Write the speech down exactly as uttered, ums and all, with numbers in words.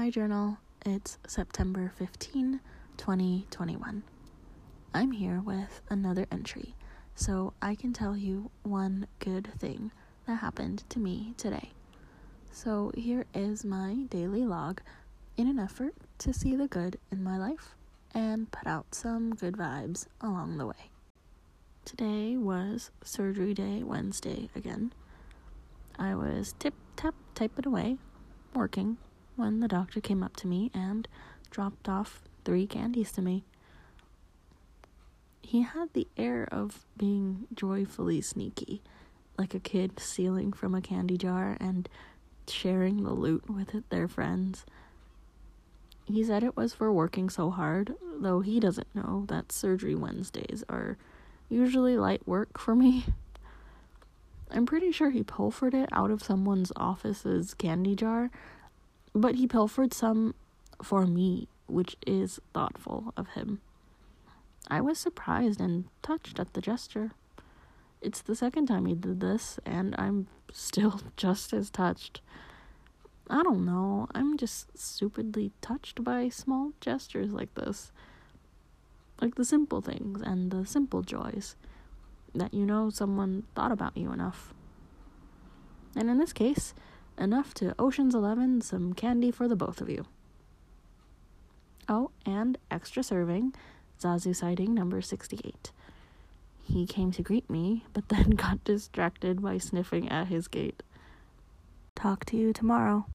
Hi Journal, it's September fifteenth, twenty twenty-one. I'm here with another entry, so I can tell you one good thing that happened to me today. So here is my daily log in an effort to see the good in my life and put out some good vibes along the way. Today was surgery day Wednesday again. I was tip-tap typing away, working, when the doctor came up to me and dropped off three candies to me. He had the air of being joyfully sneaky, like a kid stealing from a candy jar and sharing the loot with their friends. He said it was for working so hard, though he doesn't know that surgery Wednesdays are usually light work for me. I'm pretty sure he pilfered it out of someone's office's candy jar, but he pilfered some for me, which is thoughtful of him. I was surprised and touched at the gesture. It's the second time he did this, and I'm still just as touched. I don't know, I'm just stupidly touched by small gestures like this. Like the simple things and the simple joys, that you know someone thought about you enough. And in this case, enough to Ocean's Eleven some candy for the both of you. Oh, and extra serving, Zazu sighting number sixty-eight. He came to greet me, but then got distracted by sniffing at his gate. Talk to you tomorrow.